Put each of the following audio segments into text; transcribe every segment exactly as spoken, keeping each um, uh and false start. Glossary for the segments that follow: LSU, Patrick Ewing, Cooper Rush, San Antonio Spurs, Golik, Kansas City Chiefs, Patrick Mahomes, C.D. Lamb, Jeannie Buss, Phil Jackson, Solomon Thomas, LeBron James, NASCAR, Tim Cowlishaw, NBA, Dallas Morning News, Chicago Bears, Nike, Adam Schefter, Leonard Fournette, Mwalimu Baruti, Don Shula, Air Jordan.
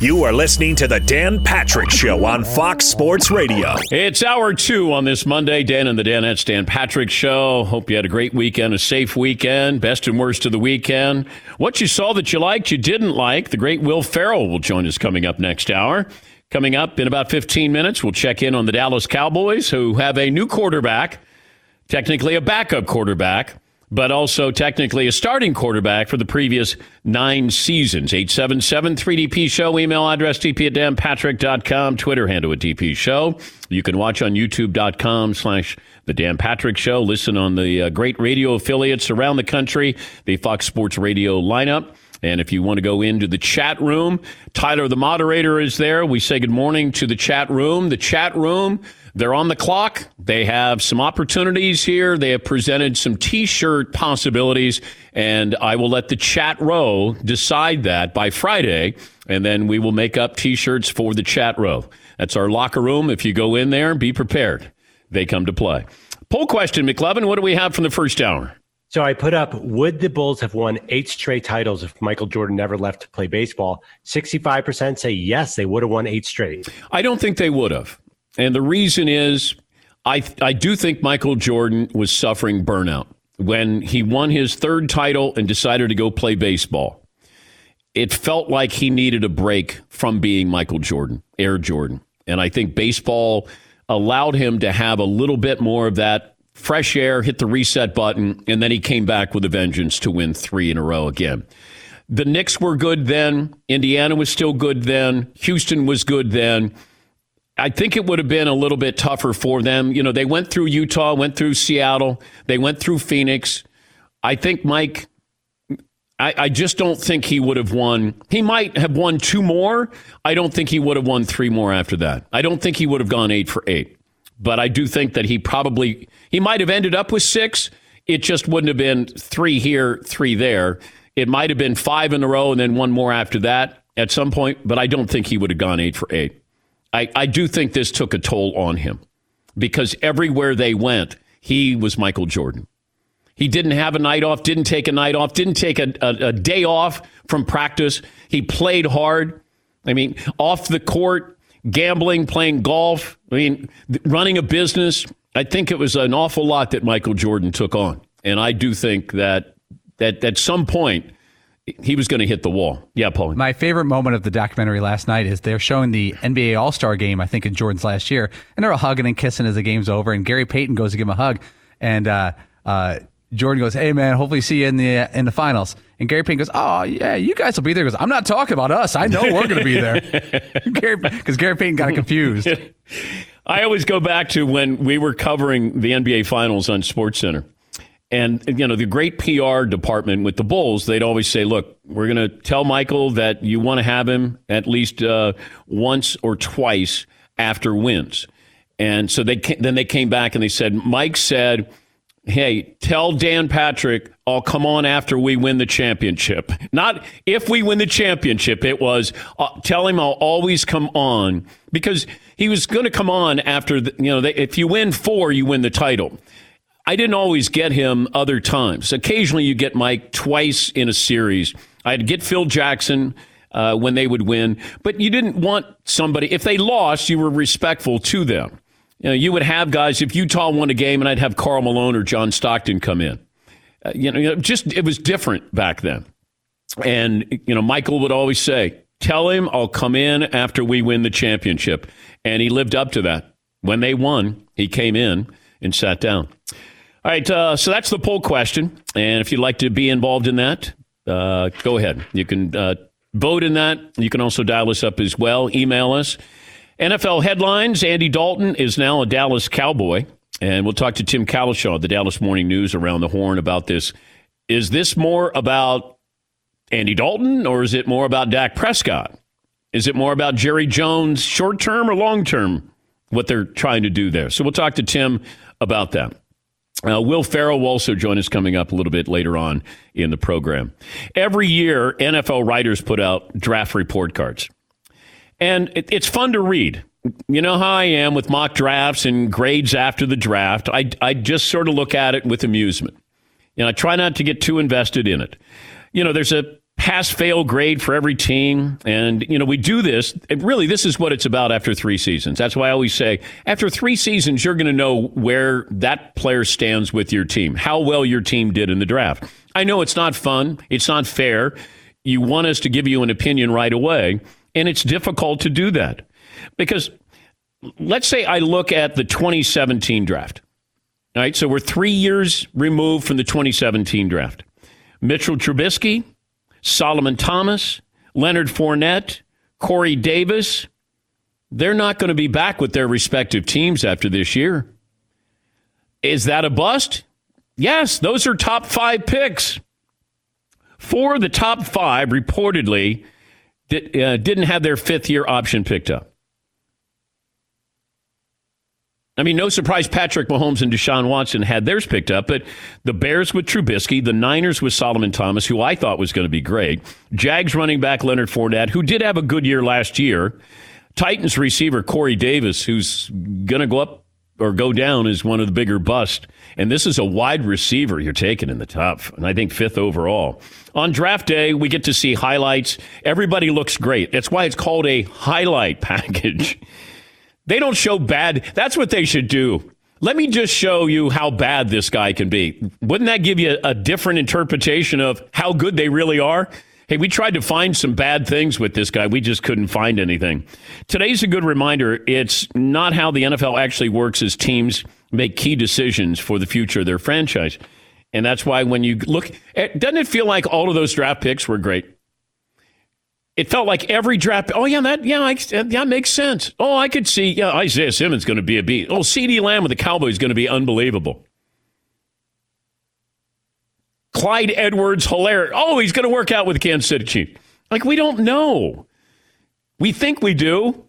You are listening to the Dan Patrick Show on Fox Sports Radio. It's hour two on this Monday. Dan and the Danettes, Dan Patrick Show. Hope you had a great weekend, a safe weekend, best and worst of the weekend. What you saw that you liked, you didn't like. The great Will Ferrell will join us coming up next hour. Coming up in about fifteen minutes, we'll check in on the Dallas Cowboys, who have a new quarterback, technically a backup quarterback, but also technically a starting quarterback for the previous nine seasons. eight seven seven three D P show. Email address d p at dan patrick dot com. Twitter handle at d p show. You can watch on youtube.com slash the Dan Patrick Show. Listen on the uh, great radio affiliates around the country, the Fox Sports Radio lineup. And if you want to go into the chat room, Tyler, the moderator, is there. We say good morning to the chat room. The chat room, they're on the clock. They have some opportunities here. They have presented some T-shirt possibilities, and I will let the chat row decide that by Friday, and then we will make up T-shirts for the chat row. That's our locker room. If you go in there, be prepared. They come to play. Poll question, McLevin, what do we have from the first hour? So I put up, would the Bulls have won eight straight titles if Michael Jordan never left to play baseball? sixty-five percent say yes, they would have won eight straight. I don't think they would have. And the reason is, I I do think Michael Jordan was suffering burnout when he won his third title and decided to go play baseball. It felt like he needed a break from being Michael Jordan, Air Jordan. And I think baseball allowed him to have a little bit more of that fresh air, hit the reset button, and then he came back with a vengeance to win three in a row again. The Knicks were good then. Indiana was still good then. Houston was good then. I think it would have been a little bit tougher for them. You know, they went through Utah, went through Seattle. They went through Phoenix. I think Mike, I, I just don't think he would have won. He might have won two more. I don't think he would have won three more after that. I don't think he would have gone eight for eight. But I do think that he probably, he might have ended up with six. It just wouldn't have been three here, three there. It might have been five in a row and then one more after that at some point. But I don't think he would have gone eight for eight. I, I do think this took a toll on him because everywhere they went, he was Michael Jordan. He didn't have a night off, didn't take a night off, didn't take a, a, a day off from practice. He played hard. I mean, off the court. Gambling, playing golf, I mean, running a business. I think it was an awful lot that Michael Jordan took on. And I do think that, that at some point he was going to hit the wall. Yeah, Paul. My favorite moment of the documentary last night is they're showing the N B A All-Star game, I think, in Jordan's last year. And they're hugging and kissing as the game's over. And Gary Payton goes to give him a hug. And uh, uh, Jordan goes, hey, man, hopefully see you in the in the finals. And Gary Payton goes, oh, yeah, you guys will be there. He goes, I'm not talking about us. I know we're going to be there. Because Gary Payton got confused. I always go back to when we were covering the N B A Finals on SportsCenter. And, you know, the great P R department with the Bulls, they'd always say, look, we're going to tell Michael that you want to have him at least uh, once or twice after wins. And so they then they came back and they said, Mike said, hey, tell Dan Patrick I'll come on after we win the championship. Not if we win the championship. It was uh, tell him I'll always come on because he was going to come on after, the, you know, they, if you win four, you win the title. I didn't always get him other times. Occasionally you get Mike twice in a series. I'd get Phil Jackson uh, when they would win. But you didn't want somebody, if they lost, you were respectful to them. You know, you would have guys, if Utah won a game, and I'd have Karl Malone or John Stockton come in. Uh, you know, you know, just it was different back then. And, you know, Michael would always say, tell him I'll come in after we win the championship. And he lived up to that. When they won, he came in and sat down. All right, uh, so that's the poll question. And if you'd like to be involved in that, uh, go ahead. You can uh, vote in that. You can also dial us up as well. Email us. N F L headlines, Andy Dalton is now a Dallas Cowboy, and we'll talk to Tim Cowlishaw, the Dallas Morning News, around the horn about this. Is this more about Andy Dalton, or is it more about Dak Prescott? Is it more about Jerry Jones short-term or long-term, what they're trying to do there? So we'll talk to Tim about that. Uh, Will Ferrell will also join us coming up a little bit later on in the program. Every year, N F L writers put out draft report cards. And it's fun to read. You know how I am with mock drafts and grades after the draft. I, I just sort of look at it with amusement. And I try not to get too invested in it. You know, there's a pass-fail grade for every team. And, you know, we do this. It really, this is what it's about after three seasons. That's why I always say, after three seasons, you're going to know where that player stands with your team, how well your team did in the draft. I know it's not fun. It's not fair. You want us to give you an opinion right away, and it's difficult to do that. Because let's say I look at the twenty seventeen draft. All right, so we're three years removed from the twenty seventeen draft. Mitchell Trubisky, Solomon Thomas, Leonard Fournette, Corey Davis, they're not going to be back with their respective teams after this year. Is that a bust? Yes, those are top five picks. Four of the top five reportedly did, uh, didn't have their fifth-year option picked up. I mean, no surprise Patrick Mahomes and Deshaun Watson had theirs picked up, but the Bears with Trubisky, the Niners with Solomon Thomas, who I thought was going to be great, Jags running back Leonard Fournette, who did have a good year last year, Titans receiver Corey Davis, who's going to go up or go down as one of the bigger busts, and this is a wide receiver you're taking in the top, and I think fifth overall. On draft day, we get to see highlights. Everybody looks great. That's why it's called a highlight package. They don't show bad. That's what they should do. Let me just show you how bad this guy can be. Wouldn't that give you a different interpretation of how good they really are? Hey, we tried to find some bad things with this guy. We just couldn't find anything. Today's a good reminder. It's not how the N F L actually works as teams make key decisions for the future of their franchise. And that's why when you look, doesn't it feel like all of those draft picks were great? It felt like every draft. Oh, yeah, that yeah, I, that makes sense. Oh, I could see. Yeah, Isiah Simmons going to be a beat. Oh, C D. Lamb with the Cowboys is going to be unbelievable. Clyde Edwards, hilarious. Oh, he's going to work out with the Kansas City Chiefs. Like, we don't know. We think we do.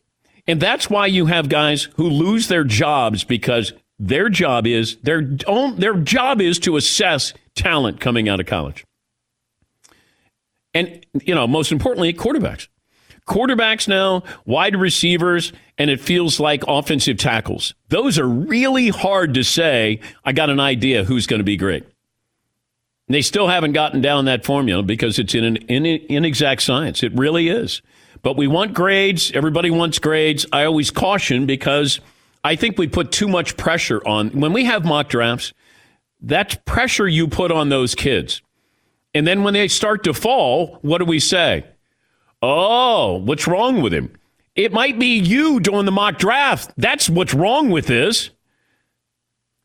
And that's why you have guys who lose their jobs because their job is their own, their job is to assess talent coming out of college. And, you know, most importantly, quarterbacks. Quarterbacks now, wide receivers, and it feels like offensive tackles. Those are really hard to say, I got an idea who's going to be great. And they still haven't gotten down that formula because it's in an in, inexact science. It really is. But we want grades. Everybody wants grades. I always caution because I think we put too much pressure on. When we have mock drafts, that's pressure you put on those kids. And then when they start to fall, what do we say? Oh, what's wrong with him? It might be you doing the mock draft. That's what's wrong with this.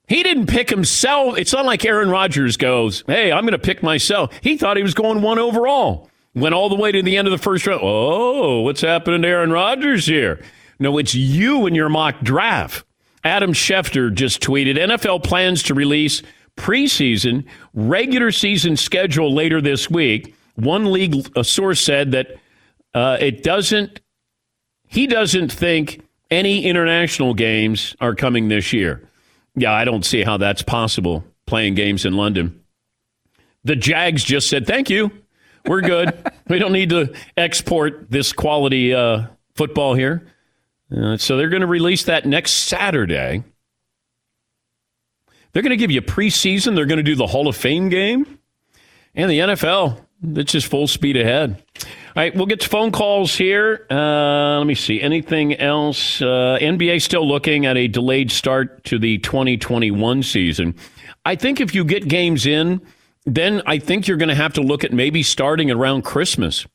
He didn't pick himself. It's not like Aaron Rodgers goes, hey, I'm going to pick myself. He thought he was going one overall. Went all the way to the end of the first round. Oh, what's happening to Aaron Rodgers here? No, it's you and your mock draft. Adam Schefter just tweeted, N F L plans to release preseason, regular season schedule later this week. One league a source said that uh, it doesn't, he doesn't think any international games are coming this year. Yeah, I don't see how that's possible, playing games in London. The Jags just said, thank you. We're good. We don't need to export this quality uh, football here. Uh, so they're going to release that next Saturday. They're going to give you preseason. They're going to do the Hall of Fame game. And the N F L, it's just full speed ahead. All right, we'll get to phone calls here. Uh, let me see. Anything else? Uh, N B A still looking at a delayed start to the twenty twenty-one season. I think if you get games in, then I think you're going to have to look at maybe starting around Christmas.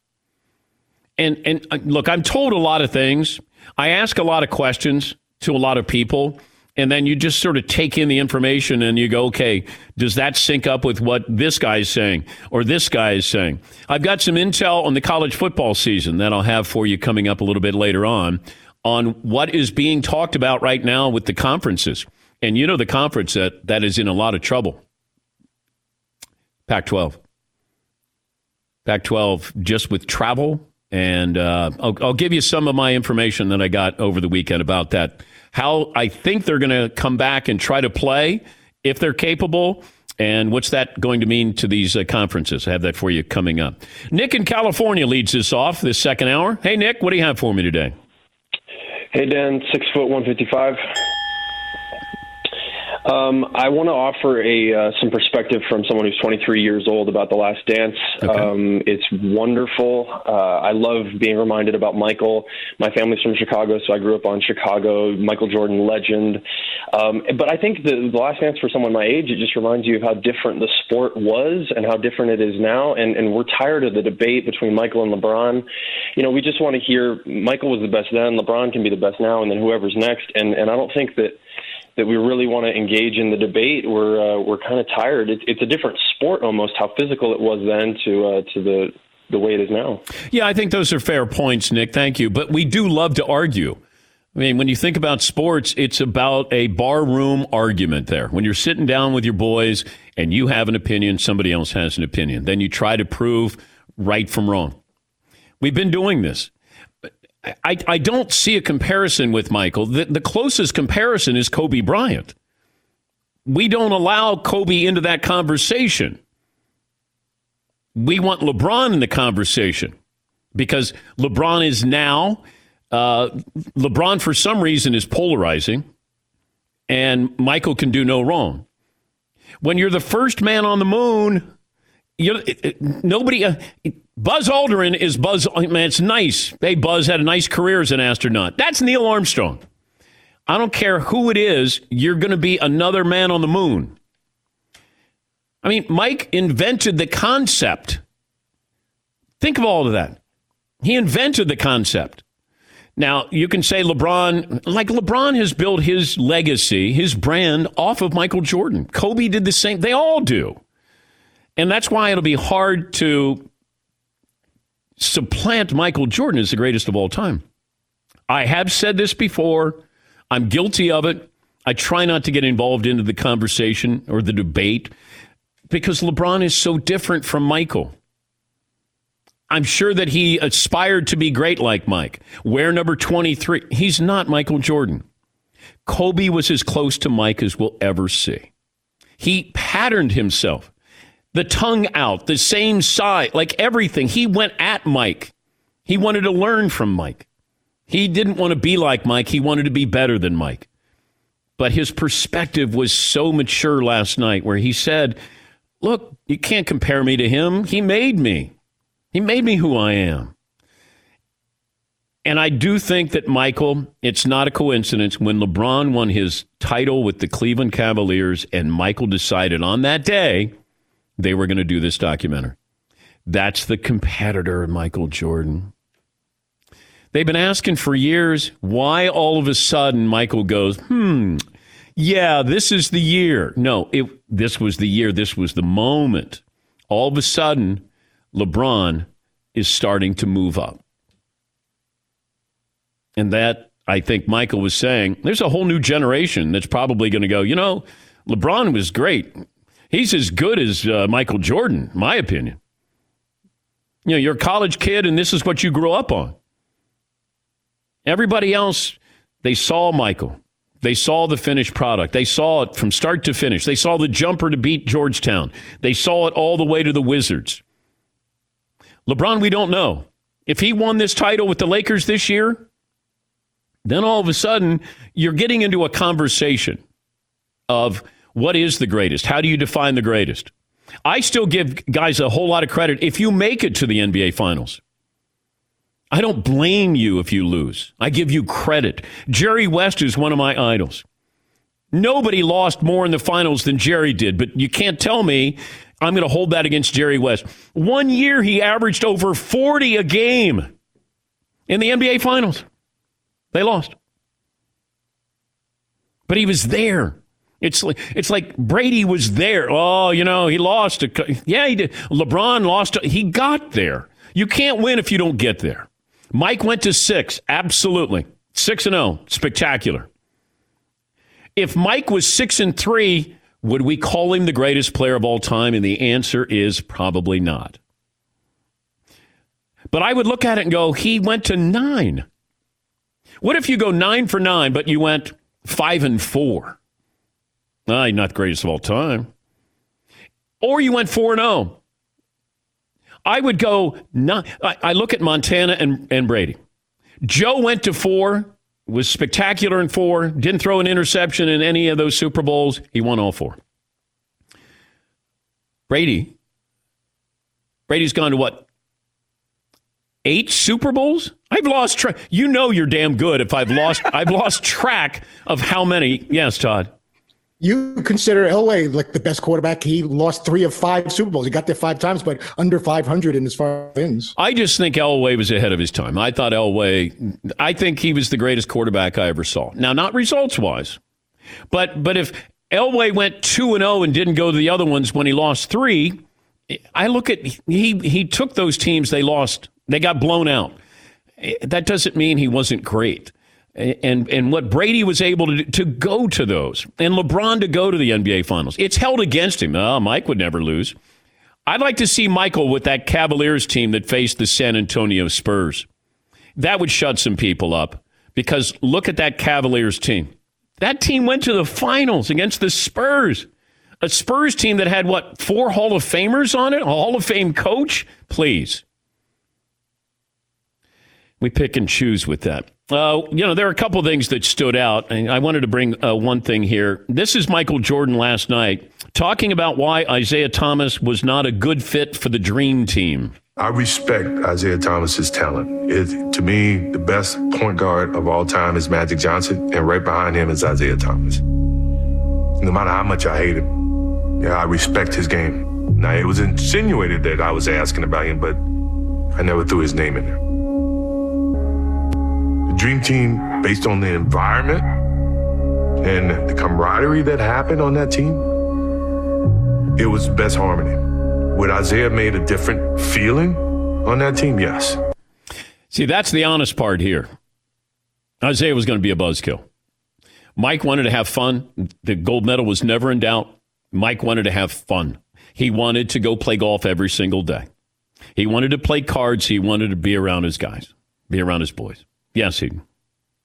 And, and uh, look, I'm told a lot of things. I ask a lot of questions to a lot of people. And then you just sort of take in the information and you go, okay, does that sync up with what this guy is saying or this guy is saying? I've got some intel on the college football season that I'll have for you coming up a little bit later on, on what is being talked about right now with the conferences. And you know the conference that, that is in a lot of trouble. Pac twelve. Pac twelve just with travel. And uh, I'll, I'll give you some of my information that I got over the weekend about that. How I think they're going to come back and try to play if they're capable. And what's that going to mean to these uh, conferences? I have that for you coming up. Nick in California leads us off this second hour. Hey, Nick, what do you have for me today? Hey, Dan, six foot one fifty-five. Um, I want to offer a uh, some perspective from someone who's twenty-three years old about The Last Dance. Okay. Um, it's wonderful. Uh, I love being reminded about Michael. My family's from Chicago, so I grew up on Chicago, Michael Jordan legend. Um, but I think the, the Last Dance for someone my age, it just reminds you of how different the sport was and how different it is now. And, and we're tired of the debate between Michael and LeBron. You know, we just want to hear Michael was the best then, LeBron can be the best now, and then whoever's next. And, and I don't think that that we really want to engage in the debate. We're uh, we're kind of tired. It, it's a different sport almost, how physical it was then to uh, to the, the way it is now. Yeah, I think those are fair points, Nick. Thank you. But we do love to argue. I mean, when you think about sports, it's about a barroom argument there. When you're sitting down with your boys and you have an opinion, somebody else has an opinion. Then you try to prove right from wrong. We've been doing this. I, I don't see a comparison with Michael. The, the closest comparison is Kobe Bryant. We don't allow Kobe into that conversation. We want LeBron in the conversation because LeBron is now. Uh, LeBron, for some reason, is polarizing, and Michael can do no wrong. When you're the first man on the moon, you're, it, it, nobody... Uh, it, Buzz Aldrin is Buzz. Man, it's nice. Hey, Buzz had a nice career as an astronaut. That's Neil Armstrong. I don't care who it is. You're going to be another man on the moon. I mean, Mike invented the concept. Think of all of that. He invented the concept. Now, you can say LeBron, like LeBron has built his legacy, his brand off of Michael Jordan. Kobe did the same. They all do. And that's why it'll be hard to supplant Michael Jordan as the greatest of all time. I have said this before. I'm guilty of it. I try not to get involved into the conversation or the debate because LeBron is so different from Michael. I'm sure that he aspired to be great like Mike. Wear number twenty-three. He's not Michael Jordan. Kobe was as close to Mike as we'll ever see. He patterned himself. The tongue out, the same side, like everything. He went at Mike. He wanted to learn from Mike. He didn't want to be like Mike. He wanted to be better than Mike. But his perspective was so mature last night where he said, look, you can't compare me to him. He made me. He made me who I am. And I do think that, Michael, it's not a coincidence when LeBron won his title with the Cleveland Cavaliers and Michael decided on that day they were going to do this documentary. That's the competitor, Michael Jordan. They've been asking for years why all of a sudden Michael goes, hmm, yeah, this is the year. No, it, this was the year. This was the moment. All of a sudden, LeBron is starting to move up. And that, I think Michael was saying, there's a whole new generation that's probably going to go, you know, LeBron was great. He's as good as uh, Michael Jordan, my opinion. You know, you're a college kid, and this is what you grew up on. Everybody else, they saw Michael. They saw the finished product. They saw it from start to finish. They saw the jumper to beat Georgetown. They saw it all the way to the Wizards. LeBron, we don't know. If he won this title with the Lakers this year, then all of a sudden, you're getting into a conversation of what is the greatest? How do you define the greatest? I still give guys a whole lot of credit if you make it to the N B A Finals. I don't blame you if you lose. I give you credit. Jerry West is one of my idols. Nobody lost more in the finals than Jerry did, but you can't tell me I'm going to hold that against Jerry West. One year he averaged over forty a game in the N B A Finals. They lost. But he was there. It's like, it's like Brady was there. Oh, you know, he lost. A, yeah, he did. LeBron lost. A, he got there. You can't win if you don't get there. Mike went to six. Absolutely. six and oh. Spectacular. If Mike was six and three, would we call him the greatest player of all time? And the answer is probably not. But I would look at it and go, he went to nine. What if you go nine for nine, but you went five and four? Ah, not greatest of all time. Or you went four and oh. I would go, not, I, I look at Montana and, and Brady. Joe went to four. was spectacular in four, didn't throw an interception in any of those Super Bowls. He won all four. Brady. Brady's gone to what? Eight Super Bowls? I've lost track. You know you're damn good if I've lost I've lost track of how many. Yes, Todd. You consider Elway like the best quarterback. He lost three of five Super Bowls. He got there five times, but under five hundred in as far as wins. I just think Elway was ahead of his time. I thought Elway, I think he was the greatest quarterback I ever saw. Now, not results-wise, but but if Elway went two and oh and didn't go to the other ones when he lost three, I look at, he he took those teams they lost. They got blown out. That doesn't mean he wasn't great. And and what Brady was able to do, to go to those, and LeBron to go to the N B A Finals, it's held against him. Oh, Mike would never lose. I'd like to see Michael with that Cavaliers team that faced the San Antonio Spurs. That would shut some people up, because look at that Cavaliers team. That team went to the finals against the Spurs. A Spurs team that had, what, four Hall of Famers on it? A Hall of Fame coach? Please. We pick and choose with that. Uh, you know, there are a couple things that stood out, and I wanted to bring uh, one thing here. This is Michael Jordan last night talking about why Isiah Thomas was not a good fit for the dream team. I respect Isiah Thomas's talent. It, to me, the best point guard of all time is Magic Johnson, and right behind him is Isiah Thomas. No matter how much I hate him, yeah, I respect his game. Now, it was insinuated that I was asking about him, but I never threw his name in there. Dream team, based on the environment and the camaraderie that happened on that team, it was best harmony. Would Isiah made a different feeling on that team? Yes. See, that's the honest part here. Isiah was going to be a buzzkill. Mike wanted to have fun. The gold medal was never in doubt. Mike wanted to have fun. He wanted to go play golf every single day. He wanted to play cards. He wanted to be around his guys, be around his boys. Yes, he.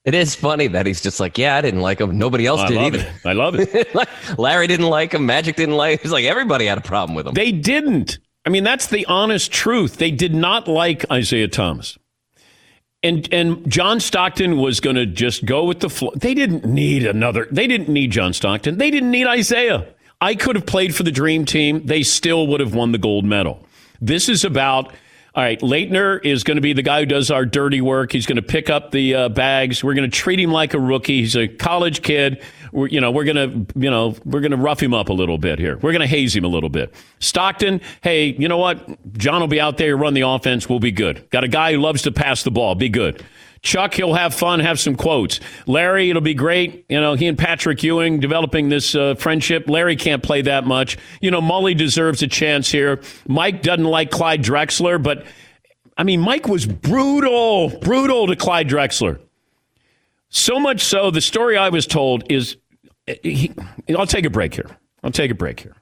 It is funny that he's just like, yeah, I didn't like him. Nobody else I did either. It. I love it. Like, Larry didn't like him. Magic didn't like him. It's like everybody had a problem with him. They didn't. I mean, that's the honest truth. They did not like Isiah Thomas. And and John Stockton was going to just go with the flow. They didn't need another. They didn't need John Stockton. They didn't need Isiah. I could have played for the dream team. They still would have won the gold medal. This is about... All right, Leitner is going to be the guy who does our dirty work. He's going to pick up the uh, bags. We're going to treat him like a rookie. He's a college kid. We're, you know, we're going to, you know, we're going to rough him up a little bit here. We're going to haze him a little bit. Stockton, hey, you know what? John will be out there, run the offense. We'll be good. Got a guy who loves to pass the ball. Be good. Chuck, he'll have fun, have some quotes. Larry, it'll be great. You know, he and Patrick Ewing developing this uh, friendship. Larry can't play that much. You know, Mully deserves a chance here. Mike doesn't like Clyde Drexler, but, I mean, Mike was brutal, brutal to Clyde Drexler. So much so, the story I was told is, he, I'll take a break here. I'll take a break here.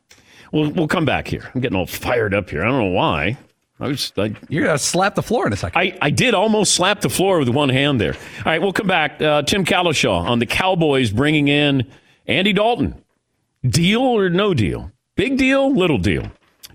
We'll, we'll come back here. I'm getting all fired up here. I don't know why. I was like, you're going to slap the floor in a second. I, I did almost slap the floor with one hand there. All right, we'll come back. Uh, Tim Cowlishaw on the Cowboys bringing in Andy Dalton. Deal or no deal? Big deal, little deal.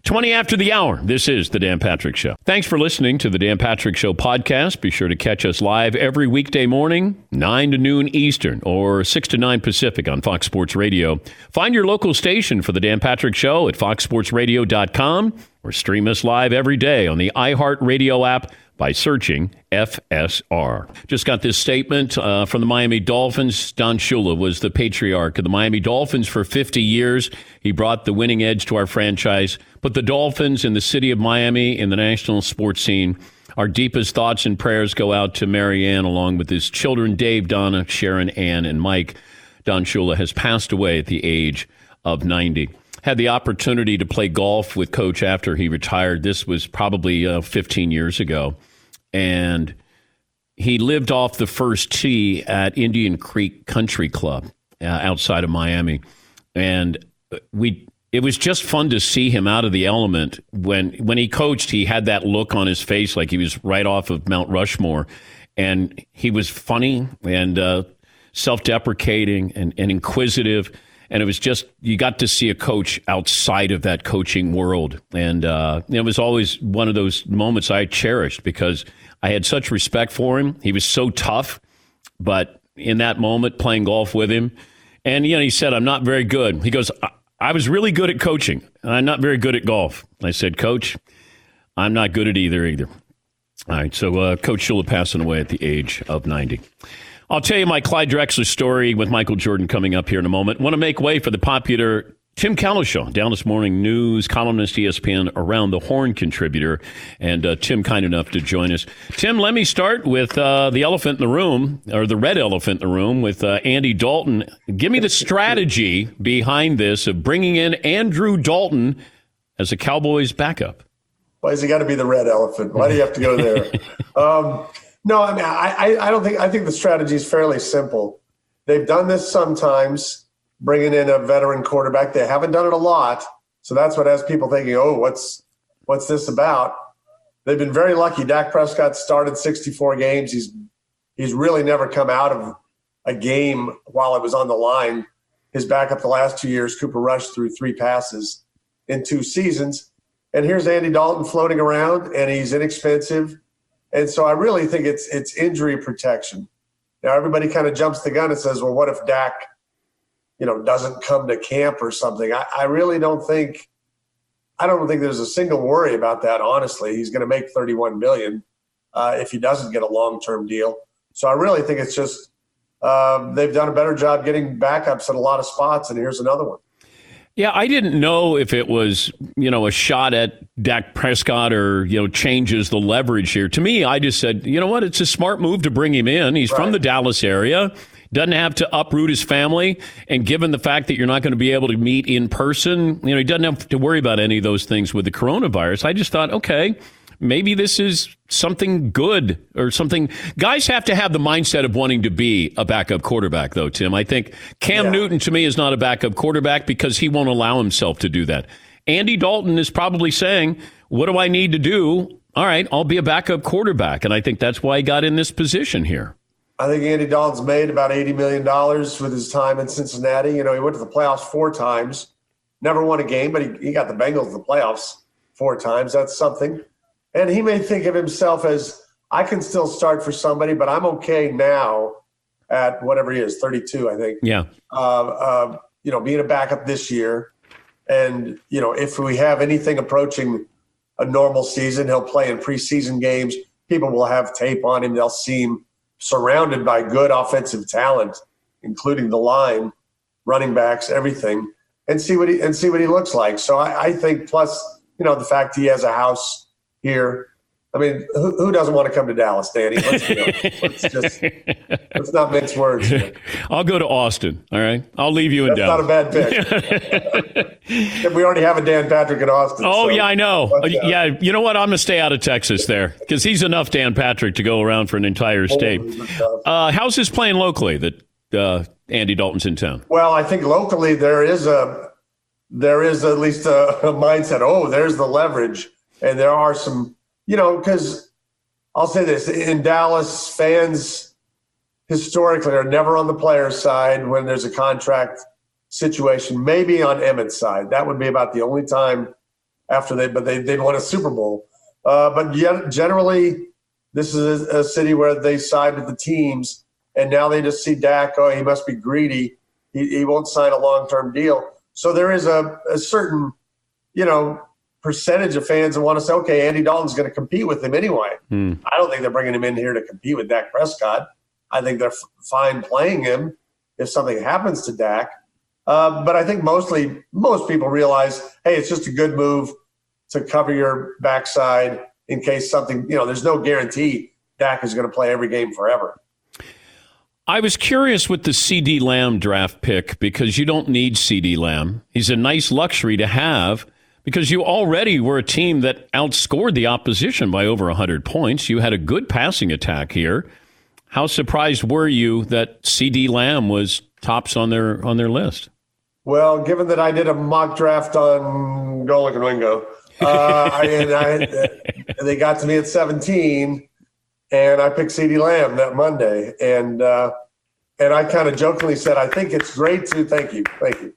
twenty after the hour. This is The Dan Patrick Show. Thanks for listening to The Dan Patrick Show podcast. Be sure to catch us live every weekday morning, nine to noon Eastern or six to nine Pacific on Fox Sports Radio. Find your local station for The Dan Patrick Show at fox sports radio dot com or stream us live every day on the iHeartRadio app by searching F S R. Just got this statement uh, from the Miami Dolphins. Don Shula was the patriarch of the Miami Dolphins for fifty years. He brought the winning edge to our franchise. But the Dolphins and the city of Miami and the national sports scene, our deepest thoughts and prayers go out to Marianne along with his children, Dave, Donna, Sharon, Ann, and Mike. Don Shula has passed away at the age of ninety. Had the opportunity to play golf with Coach after he retired. This was probably uh, fifteen years ago. And he lived off the first tee at Indian Creek Country Club uh, outside of Miami. And we it was just fun to see him out of the element. When when he coached, he had that look on his face like he was right off of Mount Rushmore. And he was funny and uh, self-deprecating and, and inquisitive. And it was just, you got to see a coach outside of that coaching world. And uh, it was always one of those moments I cherished because I had such respect for him. He was so tough, but in that moment playing golf with him. And, you know, he said, I'm not very good. He goes, I, I was really good at coaching, and I'm not very good at golf. And I said, Coach, I'm not good at either, either. All right, so uh, Coach Shula passing away at the age of ninety. I'll tell you my Clyde Drexler story with Michael Jordan coming up here in a moment. Want to make way for the popular Tim Cowlishaw, Dallas Morning News columnist, E S P N, Around the Horn contributor, and uh, Tim kind enough to join us. Tim, let me start with uh, the elephant in the room, or the red elephant in the room, with uh, Andy Dalton. Give me the strategy behind this of bringing in Andrew Dalton as a Cowboys backup. Why has he got to be the red elephant? Why do you have to go there? um, no, I mean, I, I don't think – I think the strategy is fairly simple. They've done this sometimes – bringing in a veteran quarterback. They haven't done it a lot. So that's what has people thinking, oh, what's what's this about? They've been very lucky. Dak Prescott started sixty-four games. He's he's really never come out of a game while it was on the line. His backup the last two years, Cooper Rush, threw three passes in two seasons. And here's Andy Dalton floating around, and he's inexpensive. And so I really think it's it's injury protection. Now, everybody kind of jumps the gun and says, well, what if Dak – you know, doesn't come to camp or something. I, I really don't think, I don't think there's a single worry about that. Honestly, he's going to make thirty-one million dollars uh, if he doesn't get a long-term deal. So I really think it's just um, they've done a better job getting backups at a lot of spots. And here's another one. Yeah, I didn't know if it was, you know, a shot at Dak Prescott or, you know, changes the leverage here. To me, I just said, you know what, it's a smart move to bring him in. He's right. From the Dallas area, doesn't have to uproot his family. And given the fact that you're not going to be able to meet in person, you know, he doesn't have to worry about any of those things with the coronavirus. I just thought, okay, maybe this is something good or something. Guys have to have the mindset of wanting to be a backup quarterback, though, Tim. I think Cam yeah. Newton, to me, is not a backup quarterback because he won't allow himself to do that. Andy Dalton is probably saying, what do I need to do? All right, I'll be a backup quarterback. And I think that's why he got in this position here. I think Andy Dalton's made about eighty million dollars with his time in Cincinnati. You know, he went to the playoffs four times, never won a game, but he, he got the Bengals in the playoffs four times. That's something. And he may think of himself as, I can still start for somebody, but I'm okay now at whatever he is, thirty-two, I think. Yeah. Uh, uh, you know, being a backup this year. And, you know, if we have anything approaching a normal season, he'll play in preseason games. People will have tape on him. They'll see him surrounded by good offensive talent, including the line, running backs, everything, and see what he, and see what he looks like. So I, I think, plus, you know, the fact he has a house here. I mean, who, who doesn't want to come to Dallas, Danny? Let's, you know, let's just let's not mix words here. I'll go to Austin. All right, I'll leave you in Dallas. That's not a bad pick. We already have a Dan Patrick in Austin. Oh so yeah, I know. But, uh, yeah, you know what? I'm gonna stay out of Texas there because he's enough Dan Patrick to go around for an entire state. Uh, how's this playing locally? That uh, Andy Dalton's in town. Well, I think locally there is a there is at least a, a mindset. Oh, there's the leverage. And there are some, you know, because I'll say this, in Dallas, fans historically are never on the player's side when there's a contract situation, maybe on Emmitt's side. That would be about the only time after they, but they, they'd won a Super Bowl. Uh, but yet, generally, this is a, a city where they side with the teams, and now they just see Dak, oh, he must be greedy. He, he won't sign a long-term deal. So there is a, a certain, you know, percentage of fans that want to say, okay, Andy Dalton's going to compete with him anyway. Hmm. I don't think they're bringing him in here to compete with Dak Prescott. I think they're f- fine playing him if something happens to Dak. Uh, but I think mostly most people realize, hey, it's just a good move to cover your backside in case something, you know, there's no guarantee Dak is going to play every game forever. I was curious with the C D. Lamb draft pick because you don't need C D. Lamb. He's a nice luxury to have. Because you already were a team that outscored the opposition by over one hundred points. You had a good passing attack here. How surprised were you that C D. Lamb was tops on their on their list? Well, given that I did a mock draft on Golik and Wingo, uh, I, and I, they got to me at seventeen, and I picked C D. Lamb that Monday. And, uh, and I kind of jokingly said, I think it's great to – thank you, thank you.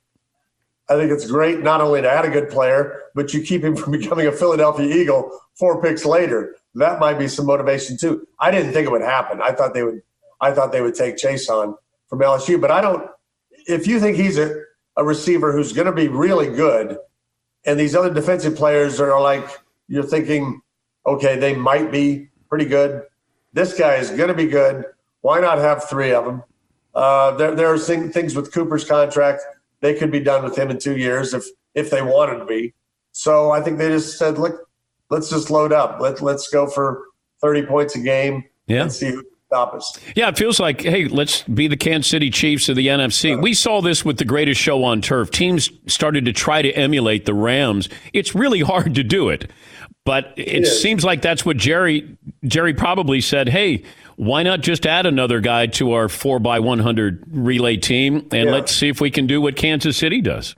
I think it's great not only to add a good player, but you keep him from becoming a Philadelphia Eagle four picks later. That might be some motivation, too. I didn't think it would happen. I thought they would I thought they would take Jason from L S U. But I don't – if you think he's a, a receiver who's going to be really good and these other defensive players are like – you're thinking, okay, they might be pretty good. This guy is going to be good. Why not have three of them? Uh, there, there are things with Cooper's contract. They could be done with him in two years if if they wanted to be. So I think they just said, look, let's just load up. Let, let's go for thirty points a game yeah. and see who can stop us. Yeah, it feels like, hey, let's be the Kansas City Chiefs of the N F C. Uh-huh. We saw this with the greatest show on turf. Teams started to try to emulate the Rams. It's really hard to do it. But it, it seems like that's what Jerry Jerry probably said, hey, why not just add another guy to our four by one hundred relay team and yeah. let's see if we can do what Kansas City does.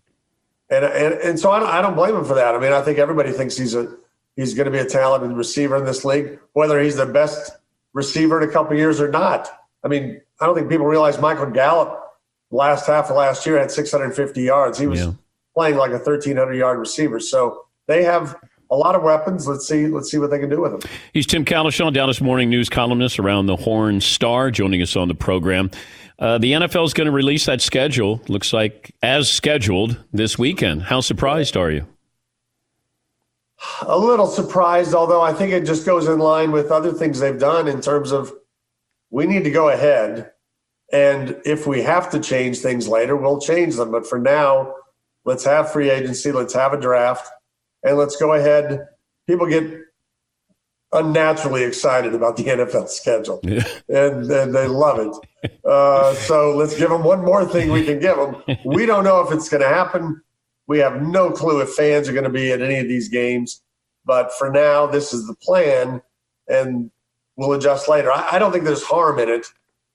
And and, and so I don't, I don't blame him for that. I mean, I think everybody thinks he's a he's going to be a talented receiver in this league, whether he's the best receiver in a couple of years or not. I mean, I don't think people realize Michael Gallup last half of last year had six hundred fifty yards. He was yeah. playing like a thirteen hundred yard receiver. So they have – a lot of weapons. Let's see. Let's see what they can do with them. He's Tim Cowlishaw, Dallas Morning News columnist, Around the Horn Star, joining us on the program. Uh, the N F L is going to release that schedule. Looks like as scheduled this weekend. How surprised are you? A little surprised, although I think it just goes in line with other things they've done in terms of we need to go ahead, and if we have to change things later, we'll change them. But for now, let's have free agency. Let's have a draft. And let's go ahead. People get unnaturally excited about the N F L schedule, yeah. and, and they love it. Uh, so let's give them one more thing we can give them. We don't know if it's going to happen. We have no clue if fans are going to be at any of these games. But for now, this is the plan, and we'll adjust later. I, I don't think there's harm in it.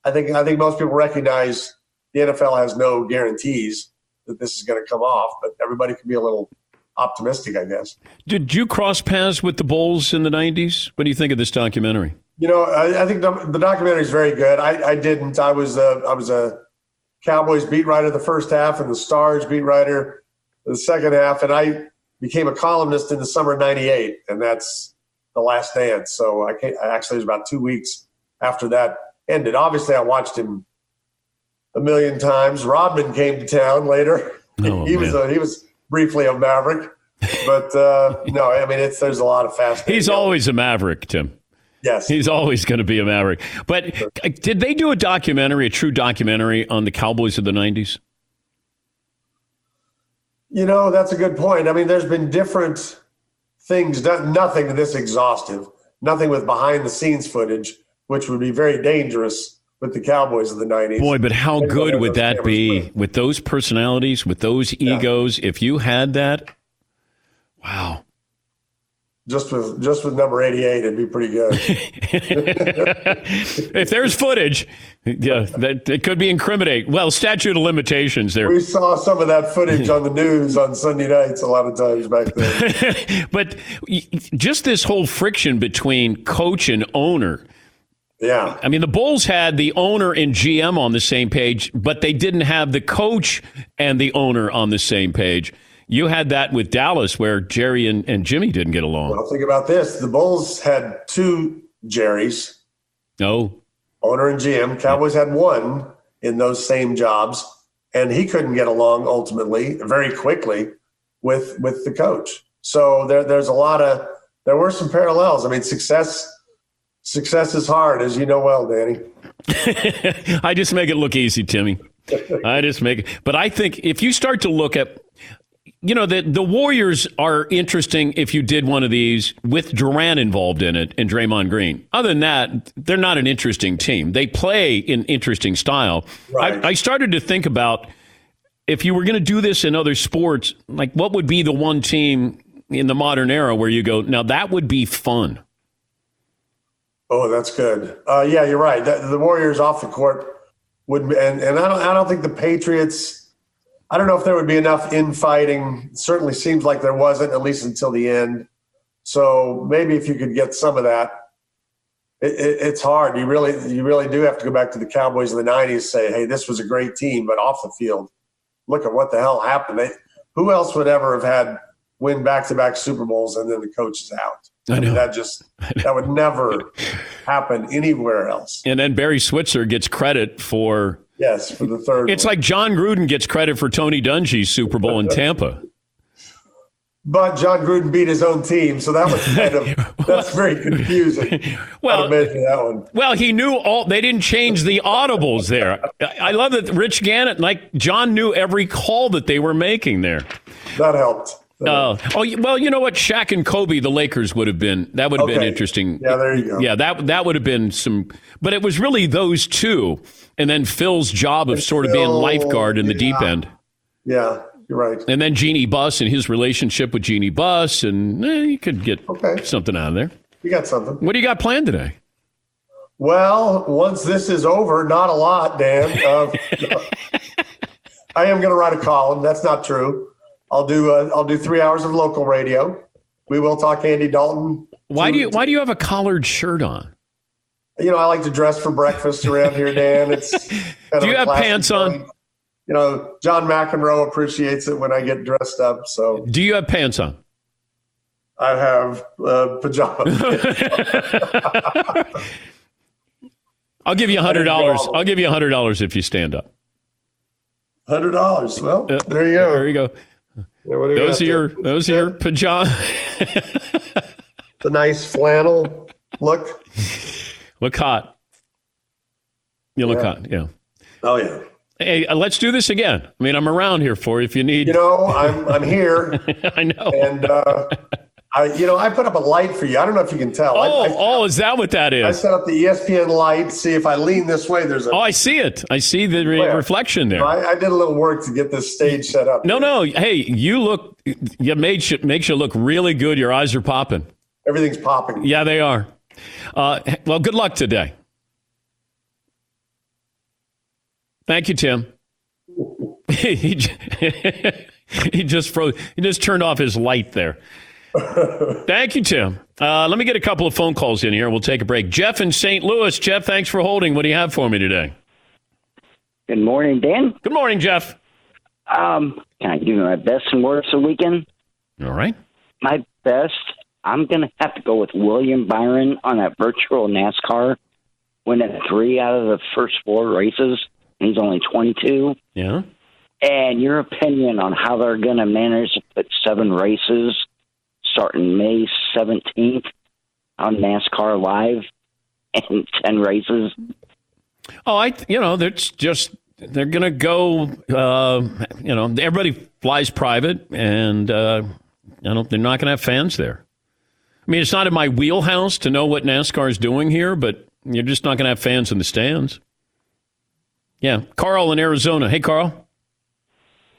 I think I think most people recognize the N F L has no guarantees that this is going to come off, but everybody can be a little – optimistic, I guess. Did you cross paths with the Bulls in the nineties? What do you think of this documentary? You know, I, I think the, the documentary is very good. I, I didn't. I was a, I was a Cowboys beat writer the first half and the Stars beat writer the second half, and I became a columnist in the summer of ninety-eight, and that's The Last Dance. So I, can't, I actually it was about two weeks after that ended. Obviously, I watched him a million times. Rodman came to town later. Oh, he, was a, he was. Briefly a Maverick, but uh, no, I mean, it's there's a lot of fast. He's always a Maverick, Tim. Yes. He's always going to be a Maverick. But sure. Did they do a documentary, a true documentary on the Cowboys of the nineties? You know, that's a good point. I mean, there's been different things done, nothing this exhaustive, nothing with behind the scenes footage, which would be very dangerous with the Cowboys of the nineties. Boy, but how they good would that be playing. With those personalities, with those egos? Yeah. If you had that, wow. Just with just with number eighty-eight, it'd be pretty good. If there's footage, yeah, that it could be incriminating. Well, statute of limitations there. We saw some of that footage on the news on Sunday nights a lot of times back then. But just this whole friction between coach and owner. Yeah. I mean, the Bulls had the owner and G M on the same page, but they didn't have the coach and the owner on the same page. You had that with Dallas where Jerry and, and Jimmy didn't get along. Well, think about this. The Bulls had two Jerrys. No. Owner and G M. Cowboys yeah. had one in those same jobs, and he couldn't get along ultimately very quickly with with the coach. So there there's a lot of – there were some parallels. I mean, success – Success is hard, as you know well, Danny. I just make it look easy, Timmy. I just make it. But I think if you start to look at, you know, the, the Warriors are interesting if you did one of these with Durant involved in it and Draymond Green. Other than that, they're not an interesting team. They play in interesting style. Right. I, I started to think about if you were going to do this in other sports, like what would be the one team in the modern era where you go, now that would be fun. Oh, that's good. Uh, yeah, you're right. The, the Warriors off the court would, and, and I don't, I don't think the Patriots. I don't know if there would be enough infighting. It certainly seems like there wasn't, at least until the end. So maybe if you could get some of that, it, it, it's hard. You really, you really do have to go back to the Cowboys of the nineties and say, "Hey, this was a great team," but off the field, look at what the hell happened. They, who else would ever have had win back-to-back Super Bowls and then the coach is out. I know. I mean, that just that would never happen anywhere else. And then Barry Switzer gets credit for yes for the third. It's one. Like John Gruden gets credit for Tony Dungy's Super Bowl in Tampa. But John Gruden beat his own team, so that was kind of that's very confusing. Well, that one. Well, he knew all. They didn't change the audibles there. I love that Rich Gannon, like John, knew every call that they were making there. That helped. Uh, oh, well, you know what? Shaq and Kobe, the Lakers would have been. That would have okay. been interesting. Yeah, there you go. Yeah, that that would have been some. But it was really those two, and then Phil's job of and sort Phil, of being lifeguard in yeah. the deep end. Yeah, you're right. And then Jeannie Buss and his relationship with Jeannie Buss, and eh, you could get okay. something out of there. You got something. What do you got planned today? Well, once this is over, not a lot, Dan. Uh, I am going to write a column. That's not true. I'll do uh, I'll do three hours of local radio. We will talk Andy Dalton. Why do you Why do you have a collared shirt on? You know, I like to dress for breakfast around here, Dan. It's kind do you have pants on? Thing. You know, John McEnroe appreciates it when I get dressed up. So, do you have pants on? I have uh, pajamas. I'll give you a hundred dollars. I'll give you a hundred dollars if you stand up. Hundred dollars. Well, uh, there you go. There you go. Yeah, those are your, those are your pajamas. The nice flannel look. Look hot. You look yeah. hot, yeah. Oh, yeah. Hey, let's do this again. I mean, I'm around here for you if you need. You know, I'm I'm here. I know. And, uh, I, you know, I put up a light for you. I don't know if you can tell. Oh, I, I, oh is that what that is? I set up the E S P N light. See, if I lean this way, there's a... Oh, I see it. I see the re- reflection there. I, I did a little work to get this stage set up. No, no. Hey, you look... You made you, makes you look really good. Your eyes are popping. Everything's popping. Yeah, they are. Uh, well, good luck today. Thank you, Tim. he, just, he just froze. He just turned off his light there. Thank you, Tim. Uh, let me get a couple of phone calls in here. We'll take a break. Jeff in Saint Louis. Jeff, thanks for holding. What do you have for me today? Good morning, Dan. Good morning, Jeff. Um, can I do my best and worst of the weekend? All right. My best, I'm going to have to go with William Byron on that virtual NASCAR. Winning three out of the first four races. He's only twenty-two. Yeah. And your opinion on how they're going to manage to put seven races starting May seventeenth on NASCAR Live and ten races. Oh, I, you know, that's just, they're going to go, uh, you know, everybody flies private and uh, I don't, they're not going to have fans there. I mean, it's not in my wheelhouse to know what NASCAR is doing here, but you're just not going to have fans in the stands. Yeah. Carl in Arizona. Hey, Carl.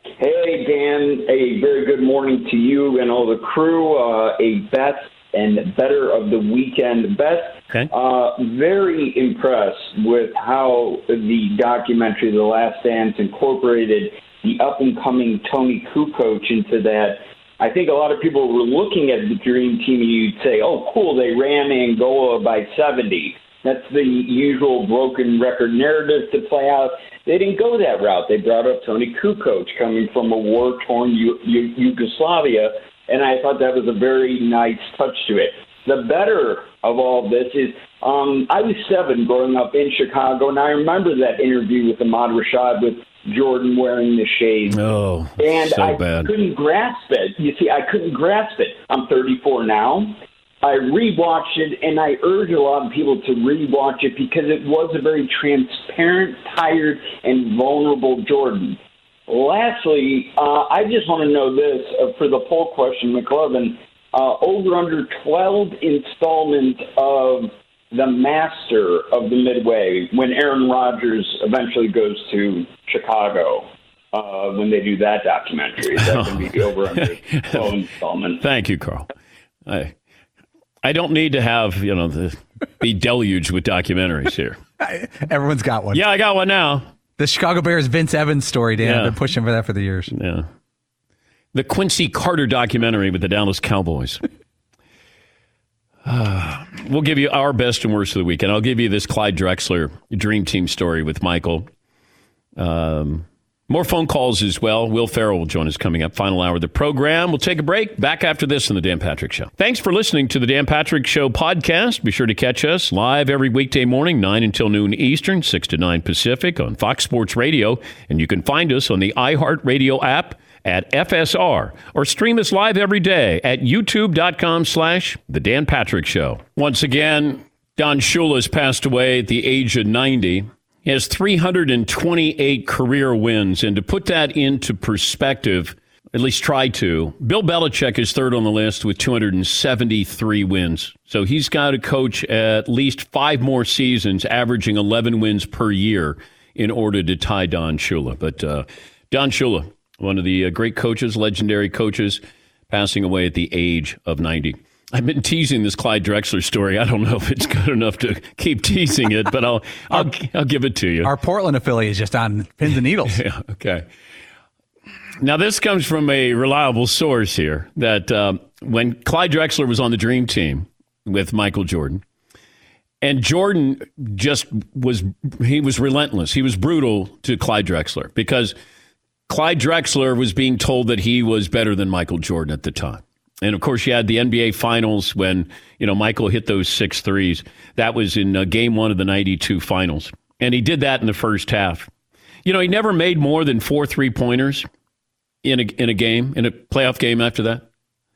Hey, Dan, a very good morning to you and all the crew. Uh, a best and better of the weekend. Best, okay. uh, very impressed with how the documentary The Last Dance incorporated the up-and-coming Tony Kukoc into that. I think a lot of people were looking at the Dream Team and you'd say, oh, cool, they ran Angola by seventy. That's the usual broken record narrative to play out. They didn't go that route. They brought up Tony Kukoc coming from a war-torn U- U- Yugoslavia, and I thought that was a very nice touch to it. The better of all this is um, I was seven growing up in Chicago, and I remember that interview with Ahmad Rashad with Jordan wearing the shades. Oh, and so I bad. couldn't grasp it. You see, I couldn't grasp it. I'm thirty-four now. I rewatched it, and I urge a lot of people to rewatch it because it was a very transparent, tired, and vulnerable Jordan. Lastly, uh, I just want to know this uh, for the poll question, McLovin. Uh, over under twelve installments of the master of the Midway when Aaron Rodgers eventually goes to Chicago. Uh, when they do that documentary, that can be the over under twelve installments. Thank you, Carl. I- I don't need to have, you know, the, be deluged with documentaries here. Everyone's got one. Yeah, I got one now. The Chicago Bears Vince Evans story, Dan. Yeah. I've been pushing for that for the years. Yeah. The Quincy Carter documentary with the Dallas Cowboys. uh, we'll give you our best and worst of the weekend. I'll give you this Clyde Drexler Dream Team story with Michael. Um, More phone calls as well. Will Ferrell will join us coming up. Final hour of the program. We'll take a break. Back after this on The Dan Patrick Show. Thanks for listening to The Dan Patrick Show podcast. Be sure to catch us live every weekday morning, nine until noon Eastern, six to nine Pacific on Fox Sports Radio. And you can find us on the iHeartRadio app at F S R or stream us live every day at youtube.com slash The Dan Patrick Show. Once again, Don Shula has passed away at the age of ninety. He has three hundred twenty-eight career wins, and to put that into perspective, at least try to, Bill Belichick is third on the list with two hundred seventy-three wins. So he's got to coach at least five more seasons, averaging eleven wins per year in order to tie Don Shula. But uh, Don Shula, one of the great coaches, legendary coaches, passing away at the age of ninety. I've been teasing this Clyde Drexler story. I don't know if it's good enough to keep teasing it, but I'll I'll, I'll give it to you. Our Portland affiliate is just on pins and needles. Yeah, okay. Now, this comes from a reliable source here that um, when Clyde Drexler was on the Dream Team with Michael Jordan, and Jordan just was, he was relentless. He was brutal to Clyde Drexler because Clyde Drexler was being told that he was better than Michael Jordan at the time. And, of course, you had the N B A Finals when, you know, Michael hit those six threes. That was in uh, game one of the ninety-two Finals. And he did that in the first half. You know, he never made more than four three-pointers in a, in a game, in a playoff game after that.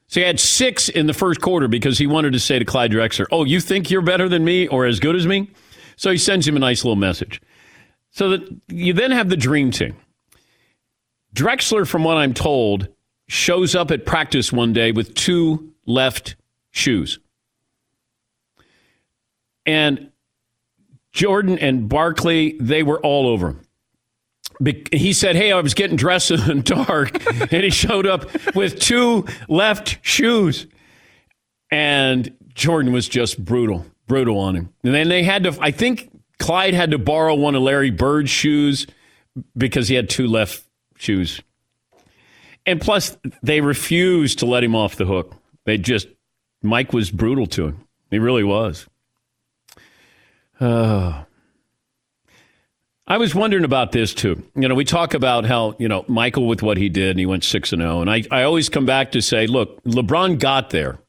So he had six in the first quarter because he wanted to say to Clyde Drexler, oh, you think you're better than me or as good as me? So he sends him a nice little message. So that you then have the Dream Team. Drexler, from what I'm told, shows up at practice one day with two left shoes. And Jordan and Barkley, they were all over him. Be- he said, hey, I was getting dressed in the dark, and he showed up with two left shoes. And Jordan was just brutal, brutal on him. And then they had to, I think Clyde had to borrow one of Larry Bird's shoes because he had two left shoes. And plus, they refused to let him off the hook. They just, Mike was brutal to him. He really was. Uh, I was wondering about this, too. You know, we talk about how, you know, Michael with what he did, and he went six and oh. And I, I always come back to say, look, LeBron got there.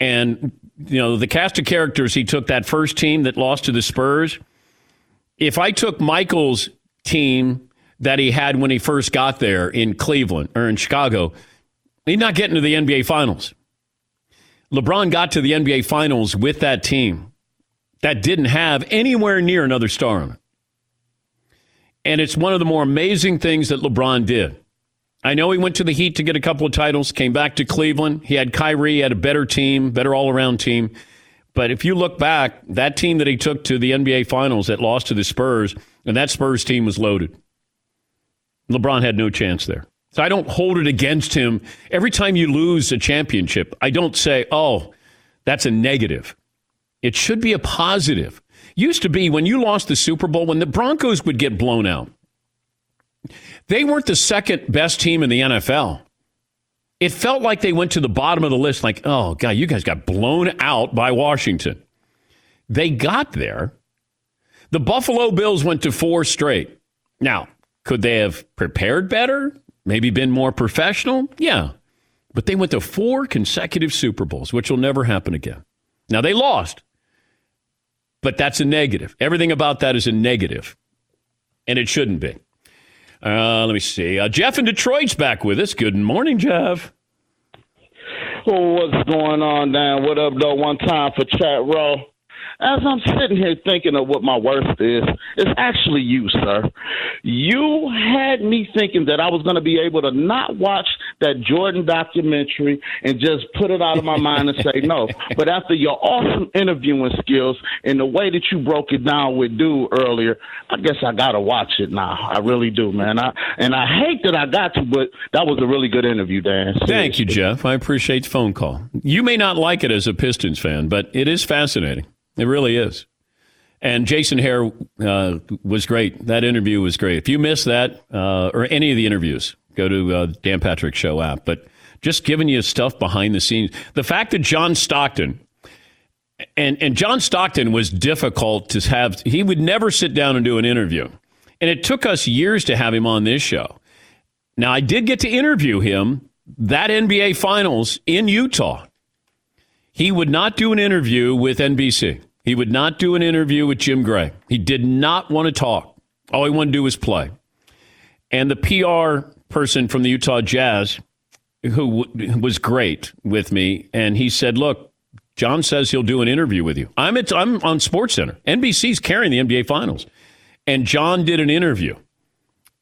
And, you know, the cast of characters he took, that first team that lost to the Spurs, if I took Michael's team that he had when he first got there in Cleveland or in Chicago, he's not getting to the N B A Finals. LeBron got to the N B A Finals with that team that didn't have anywhere near another star on it. And it's one of the more amazing things that LeBron did. I know he went to the Heat to get a couple of titles, came back to Cleveland. He had Kyrie, he had a better team, better all-around team. But if you look back, that team that he took to the N B A Finals that lost to the Spurs, and that Spurs team was loaded. LeBron had no chance there. So I don't hold it against him. Every time you lose a championship, I don't say, oh, that's a negative. It should be a positive. Used to be when you lost the Super Bowl, when the Broncos would get blown out, they weren't the second best team in the N F L. It felt like they went to the bottom of the list, like, oh, God, you guys got blown out by Washington. They got there. The Buffalo Bills went to four straight. Now, could they have prepared better? Maybe been more professional? Yeah. But they went to four consecutive Super Bowls, which will never happen again. Now, they lost. But that's a negative. Everything about that is a negative. And it shouldn't be. Uh, let me see. Uh, Jeff in Detroit's back with us. Good morning, Jeff. Oh, what's going on, Dan? What up, though? One time for Chat Row. As I'm sitting here thinking of what my worst is, it's actually you, sir. You had me thinking that I was going to be able to not watch that Jordan documentary and just put it out of my mind and say no. But after your awesome interviewing skills and the way that you broke it down with Dude earlier, I guess I got to watch it now. I really do, man. I, and I hate that I got to, but that was a really good interview, Dan. Seriously. Thank you, Jeff. I appreciate the phone call. You may not like it as a Pistons fan, but it is fascinating. It really is. And Jason Hare uh, was great. That interview was great. If you missed that uh, or any of the interviews, go to uh, Dan Patrick Show app. But just giving you stuff behind the scenes. The fact that John Stockton, and, and John Stockton was difficult to have. He would never sit down and do an interview. And it took us years to have him on this show. Now, I did get to interview him that N B A Finals in Utah. He would not do an interview with N B C. He would not do an interview with Jim Gray. He did not want to talk. All he wanted to do was play. And the P R person from the Utah Jazz, who w- was great with me, and he said, look, John says he'll do an interview with you. I'm at, I'm on SportsCenter. N B C's carrying the N B A Finals. And John did an interview.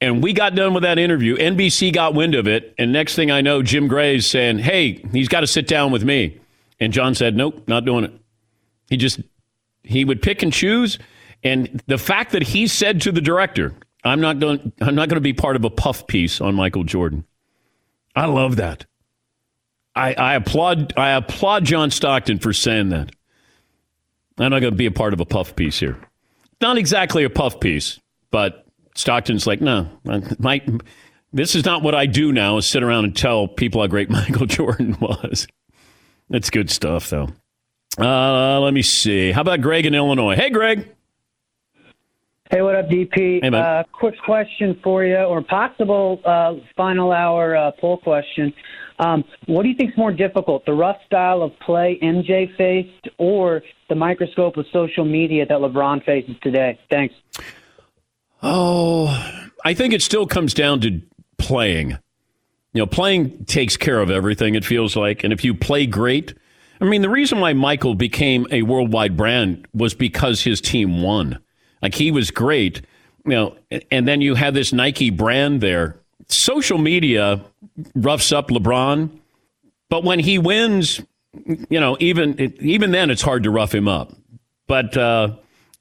And we got done with that interview. N B C got wind of it. And next thing I know, Jim Gray's saying, hey, he's got to sit down with me. And John said, nope, not doing it. He just, he would pick and choose. And the fact that he said to the director, I'm not going, I'm not going to be part of a puff piece on Michael Jordan. I love that. I, I applaud, I applaud John Stockton for saying that. I'm not going to be a part of a puff piece here. Not exactly a puff piece, but Stockton's like, no, my, this is not what I do now, is sit around and tell people how great Michael Jordan was. That's good stuff, though. Uh, let me see. How about Greg in Illinois? Hey, Greg. Hey, what up, D P? Hey, uh, quick question for you, or possible uh, final hour uh, poll question. Um, what do you think is more difficult, the rough style of play M J faced or the microscope of social media that LeBron faces today? Thanks. Oh, I think it still comes down to playing. You know, playing takes care of everything, it feels like. And if you play great, I mean, the reason why Michael became a worldwide brand was because his team won. Like, he was great, you know, and then you have this Nike brand there. Social media roughs up LeBron, but when he wins, you know, even even then it's hard to rough him up. But, uh,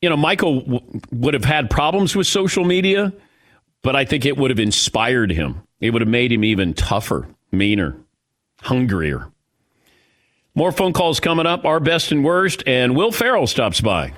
you know, Michael w- would have had problems with social media, but I think it would have inspired him. It would have made him even tougher, meaner, hungrier. More phone calls coming up, our best and worst, and Will Ferrell stops by.